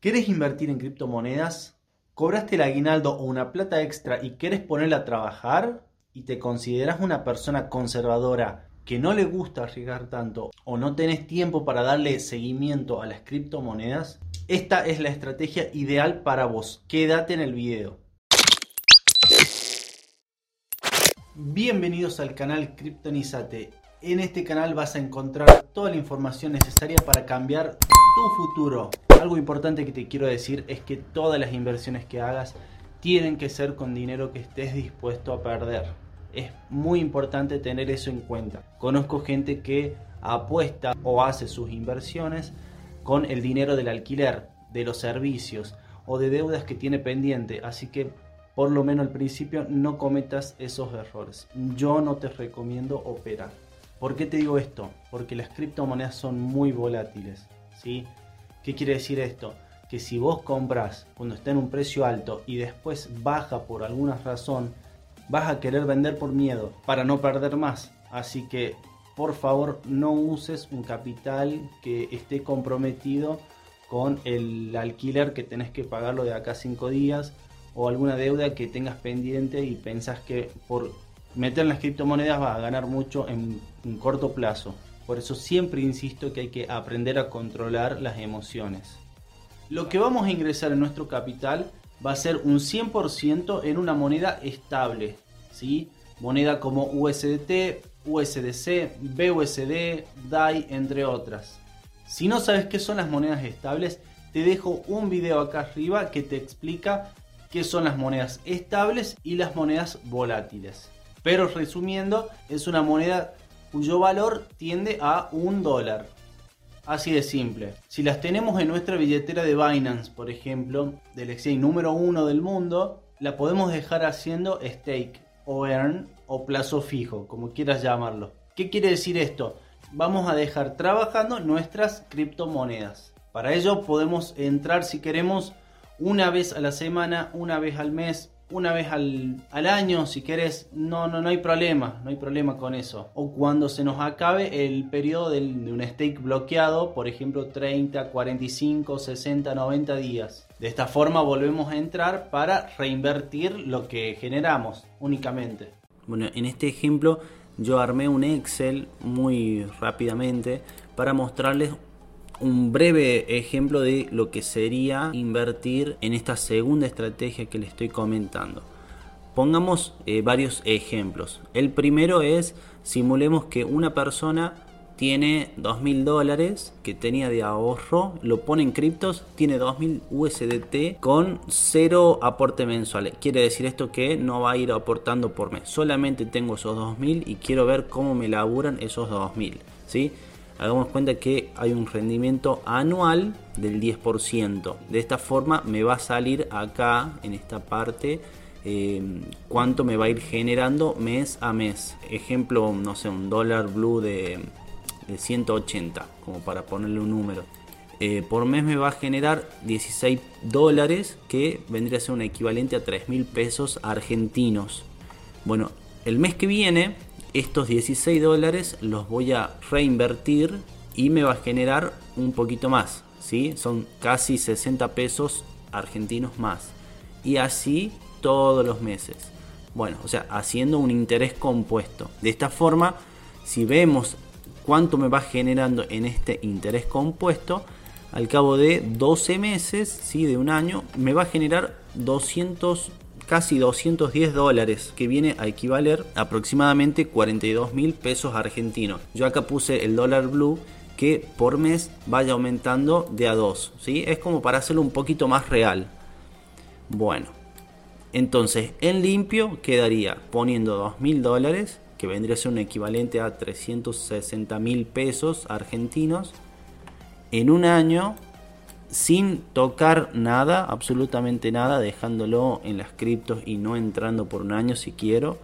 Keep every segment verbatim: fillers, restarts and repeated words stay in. ¿Querés invertir en criptomonedas? ¿Cobraste el aguinaldo o una plata extra y querés ponerla a trabajar? ¿Y te considerás una persona conservadora que no le gusta arriesgar tanto o no tenés tiempo para darle seguimiento a las criptomonedas? Esta es la estrategia ideal para vos. Quédate en el video. Bienvenidos al canal Criptonizate. En este canal vas a encontrar toda la información necesaria para cambiar tu futuro. Algo importante que te quiero decir es que todas las inversiones que hagas tienen que ser con dinero que estés dispuesto a perder. Es muy importante tener eso en cuenta. Conozco gente que apuesta o hace sus inversiones con el dinero del alquiler, de los servicios o de deudas que tiene pendiente. Así que por lo menos al principio no cometas esos errores. Yo no te recomiendo operar. ¿Por qué te digo esto? Porque las criptomonedas son muy volátiles, ¿sí? ¿Qué quiere decir esto? Que si vos compras cuando está en un precio alto y después baja por alguna razón, vas a querer vender por miedo, para no perder más. Así que, por favor, no uses un capital que esté comprometido con el alquiler que tenés que pagarlo de acá a cinco días o alguna deuda que tengas pendiente y pensás que por meter en las criptomonedas va a ganar mucho en un corto plazo. Por eso siempre insisto que hay que aprender a controlar las emociones. Lo que vamos a ingresar en nuestro capital va a ser un cien por ciento en una moneda estable, ¿sí? Moneda como U S D T, U S D C, B U S D, D A I, entre otras. Si no sabes qué son las monedas estables, te dejo un video acá arriba que te explica qué son las monedas estables y las monedas volátiles. Pero resumiendo, es una moneda cuyo valor tiende a un dólar. Así de simple. Si las tenemos en nuestra billetera de Binance, por ejemplo, del exchange número uno del mundo, la podemos dejar haciendo stake o earn o plazo fijo, como quieras llamarlo. ¿Qué quiere decir esto? Vamos a dejar trabajando nuestras criptomonedas. Para ello podemos entrar, si queremos, una vez a la semana, una vez al mes, una vez al, al año, si querés. No, no, no hay problema, no hay problema con eso. O cuando se nos acabe el periodo de, de un stake bloqueado, por ejemplo treinta, cuarenta y cinco, sesenta, noventa días. De esta forma volvemos a entrar para reinvertir lo que generamos únicamente. Bueno, en este ejemplo yo armé un Excel muy rápidamente para mostrarles un breve ejemplo de lo que sería invertir en esta segunda estrategia que les estoy comentando. Pongamos eh, varios ejemplos. El primero es, simulemos que una persona tiene dos mil dólares que tenía de ahorro, lo pone en criptos, tiene dos mil U S D T con cero aporte mensual. Quiere decir esto que no va a ir aportando por mes. Solamente tengo esos dos mil y quiero ver cómo me laburan esos dos mil, ¿sí? Hagamos cuenta que hay un rendimiento anual del diez por ciento. De esta forma me va a salir acá en esta parte eh, cuánto me va a ir generando mes a mes. Ejemplo, no sé, un dólar blue de, de ciento ochenta, como para ponerle un número. Eh, por mes me va a generar dieciséis dólares, que vendría a ser un equivalente a tres mil pesos argentinos. Bueno, el mes que viene estos dieciséis dólares los voy a reinvertir y me va a generar un poquito más, ¿sí? Son casi sesenta pesos argentinos más. Y así todos los meses. Bueno, o sea, haciendo un interés compuesto. De esta forma, si vemos cuánto me va generando en este interés compuesto, al cabo de doce meses, ¿sí? De un año, me va a generar doscientos pesos. Casi doscientos diez dólares, que viene a equivaler aproximadamente cuarenta y dos mil pesos argentinos. Yo acá puse el dólar blue que por mes vaya aumentando de a dos, ¿sí? Es como para hacerlo un poquito más real. Bueno, entonces en limpio quedaría poniendo dos mil dólares, que vendría a ser un equivalente a trescientos sesenta mil pesos argentinos en un año, sin tocar nada, absolutamente nada, dejándolo en las criptos y no entrando por un año si quiero,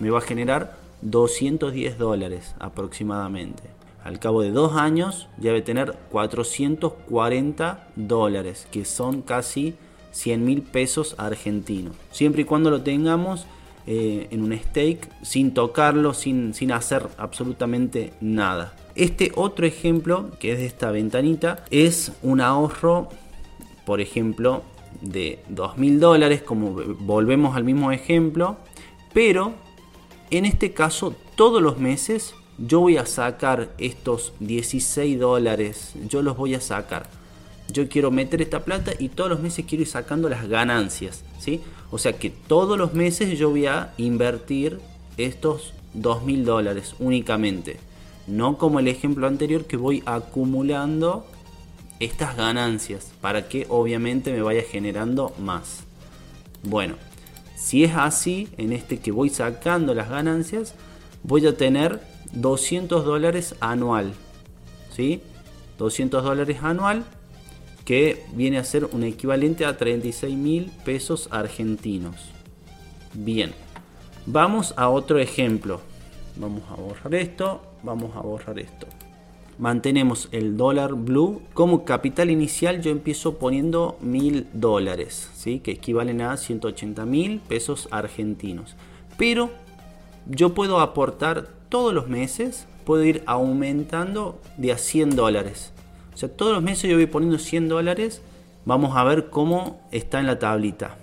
me va a generar doscientos diez dólares aproximadamente. Al cabo de dos años ya voy a tener cuatrocientos cuarenta dólares, que son casi cien mil pesos argentinos. Siempre y cuando lo tengamos eh, en un stake, sin tocarlo, sin, sin hacer absolutamente nada. Este otro ejemplo, que es de esta ventanita, es un ahorro por ejemplo, de dos mil dólares, como volvemos al mismo ejemplo, pero en este caso todos los meses yo voy a sacar estos dieciséis dólares, yo los voy a sacar, yo quiero meter esta plata y todos los meses quiero ir sacando las ganancias, ¿sí? O sea que todos los meses yo voy a invertir estos dos mil dólares únicamente, no como el ejemplo anterior que voy acumulando estas ganancias para que obviamente me vaya generando más. Bueno, si es así, en este que voy sacando las ganancias voy a tener doscientos dólares anual, ¿sí? doscientos dólares anual, que viene a ser un equivalente a treinta y seis mil pesos argentinos. Bien, vamos a otro ejemplo. Vamos a borrar esto, vamos a borrar esto. Mantenemos el dólar blue. Como capital inicial yo empiezo poniendo mil dólares, ¿sí? Que equivalen a ciento ochenta mil pesos argentinos. Pero yo puedo aportar todos los meses, puedo ir aumentando de a cien dólares. O sea, todos los meses yo voy poniendo cien dólares. Vamos a ver cómo está en la tablita.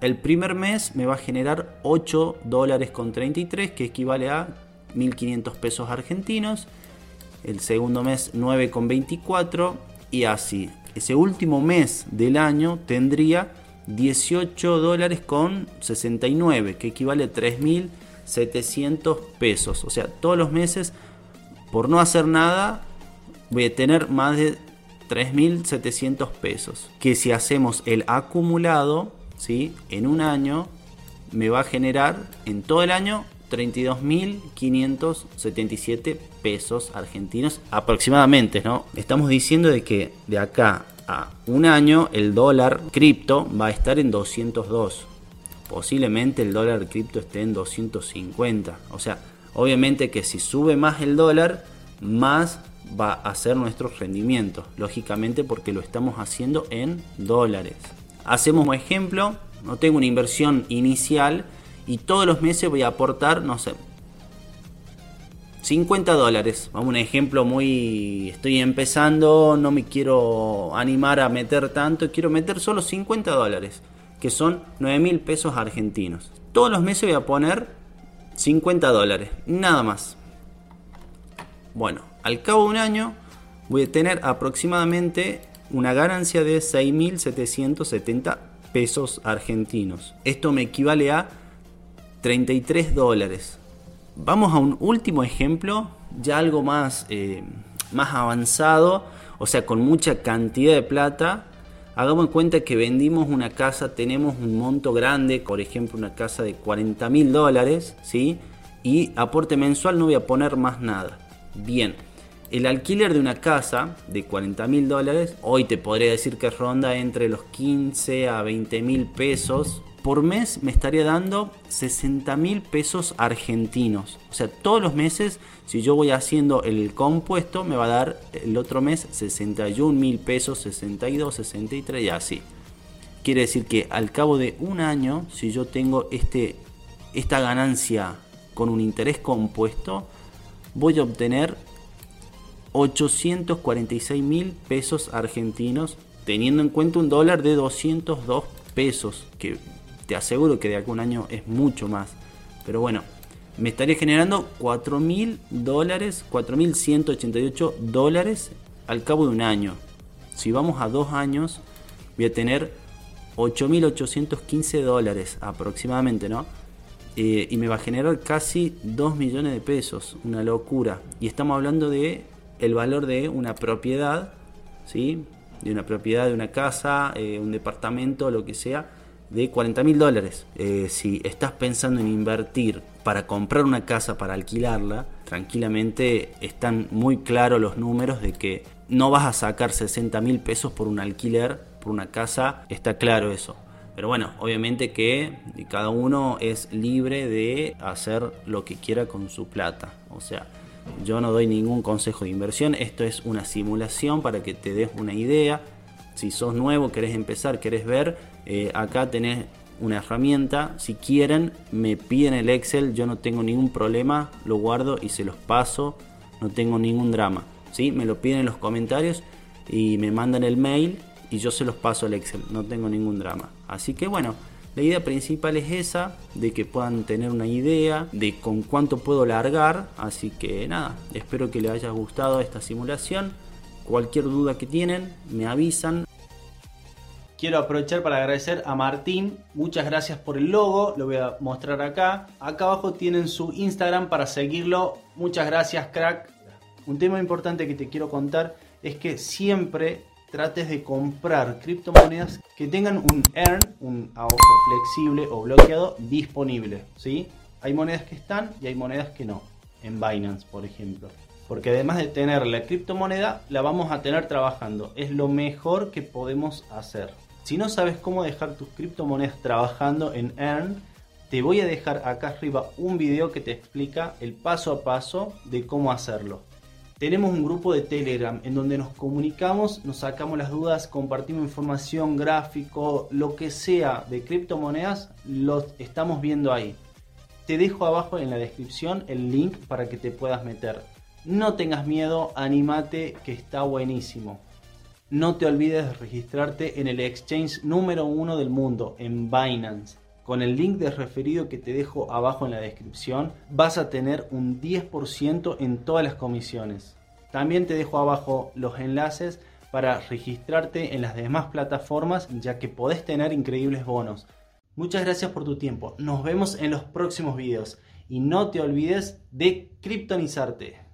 El primer mes me va a generar ocho dólares con treinta y tres, que equivale a mil quinientos pesos argentinos. El segundo mes nueve con veinticuatro y así. Ese último mes del año tendría dieciocho dólares con sesenta y nueve, que equivale a tres mil setecientos pesos. O sea, todos los meses, por no hacer nada, voy a tener más de tres mil setecientos pesos. Que si hacemos el acumulado, ¿sí? En un año, me va a generar en todo el año treinta y dos mil quinientos setenta y siete pesos argentinos aproximadamente, ¿no? Estamos diciendo de que de acá a un año el dólar cripto va a estar en doscientos dos. Posiblemente el dólar cripto esté en doscientos cincuenta. O sea, obviamente que si sube más el dólar, más va a ser nuestro rendimiento. Lógicamente porque lo estamos haciendo en dólares. Hacemos un ejemplo. No tengo una inversión inicial y todos los meses voy a aportar, no sé, cincuenta dólares. Vamos a un ejemplo muy... Estoy empezando, no me quiero animar a meter tanto. Quiero meter solo cincuenta dólares, que son nueve mil pesos argentinos. Todos los meses voy a poner cincuenta dólares, nada más. Bueno, al cabo de un año voy a tener aproximadamente una ganancia de seis mil setecientos setenta pesos argentinos. Esto me equivale a treinta y tres dólares. Vamos a un último ejemplo, ya algo más, eh, más avanzado, o sea, con mucha cantidad de plata. Hagamos en cuenta que vendimos una casa, tenemos un monto grande, por ejemplo, una casa de cuarenta mil dólares, ¿sí? Y aporte mensual no voy a poner más nada. Bien, el alquiler de una casa de cuarenta mil dólares, hoy te podría decir que ronda entre los quince a veinte mil pesos. Por mes me estaría dando sesenta mil pesos argentinos. O sea, todos los meses, si yo voy haciendo el compuesto, me va a dar el otro mes sesenta y un mil pesos, sesenta y dos, sesenta y tres y así. Quiere decir que al cabo de un año, si yo tengo este, esta ganancia con un interés compuesto, voy a obtener ochocientos cuarenta y seis mil pesos argentinos, teniendo en cuenta un dólar de doscientos dos pesos, que te aseguro que de algún año es mucho más, pero bueno, me estaría generando cuatro mil dólares, cuatro mil ciento ochenta y ocho dólares al cabo de un año. Si vamos a dos años, voy a tener ocho mil ochocientos quince dólares aproximadamente, ¿no? Eh, y me va a generar casi dos millones de pesos, una locura. Y estamos hablando de el valor de una propiedad, ¿sí? De una propiedad, de una casa, eh, un departamento, lo que sea, de cuarenta mil dólares. Eh, si estás pensando en invertir para comprar una casa, para alquilarla, tranquilamente están muy claros los números de que no vas a sacar sesenta mil pesos por un alquiler, por una casa, está claro eso. Pero bueno, obviamente que cada uno es libre de hacer lo que quiera con su plata, o sea... Yo no doy ningún consejo de inversión, esto es una simulación para que te des una idea. Si sos nuevo, querés empezar, querés ver, eh, acá tenés una herramienta. Si quieren, me piden el Excel, yo no tengo ningún problema, lo guardo y se los paso, no tengo ningún drama, ¿sí? Me lo piden en los comentarios y me mandan el mail y yo se los paso al Excel, no tengo ningún drama. Así que bueno, la idea principal es esa, de que puedan tener una idea de con cuánto puedo largar. Así que nada, espero que les haya gustado esta simulación. Cualquier duda que tienen, me avisan. Quiero aprovechar para agradecer a Martín, muchas gracias por el logo, lo voy a mostrar acá. Acá abajo tienen su Instagram para seguirlo, muchas gracias, crack. Un tema importante que te quiero contar es que siempre trates de comprar criptomonedas que tengan un E A R N, un ahorro flexible o bloqueado disponible, ¿sí? Hay monedas que están y hay monedas que no, en Binance por ejemplo. Porque además de tener la criptomoneda, la vamos a tener trabajando, es lo mejor que podemos hacer. Si no sabes cómo dejar tus criptomonedas trabajando en E A R N, te voy a dejar acá arriba un video que te explica el paso a paso de cómo hacerlo. Tenemos un grupo de Telegram en donde nos comunicamos, nos sacamos las dudas, compartimos información, gráfico, lo que sea de criptomonedas, lo estamos viendo ahí. Te dejo abajo en la descripción el link para que te puedas meter. No tengas miedo, anímate que está buenísimo. No te olvides de registrarte en el exchange número uno del mundo, en Binance. Con el link de referido que te dejo abajo en la descripción, vas a tener un diez por ciento en todas las comisiones. También te dejo abajo los enlaces para registrarte en las demás plataformas, ya que podés tener increíbles bonos. Muchas gracias por tu tiempo, nos vemos en los próximos videos y no te olvides de criptonizarte.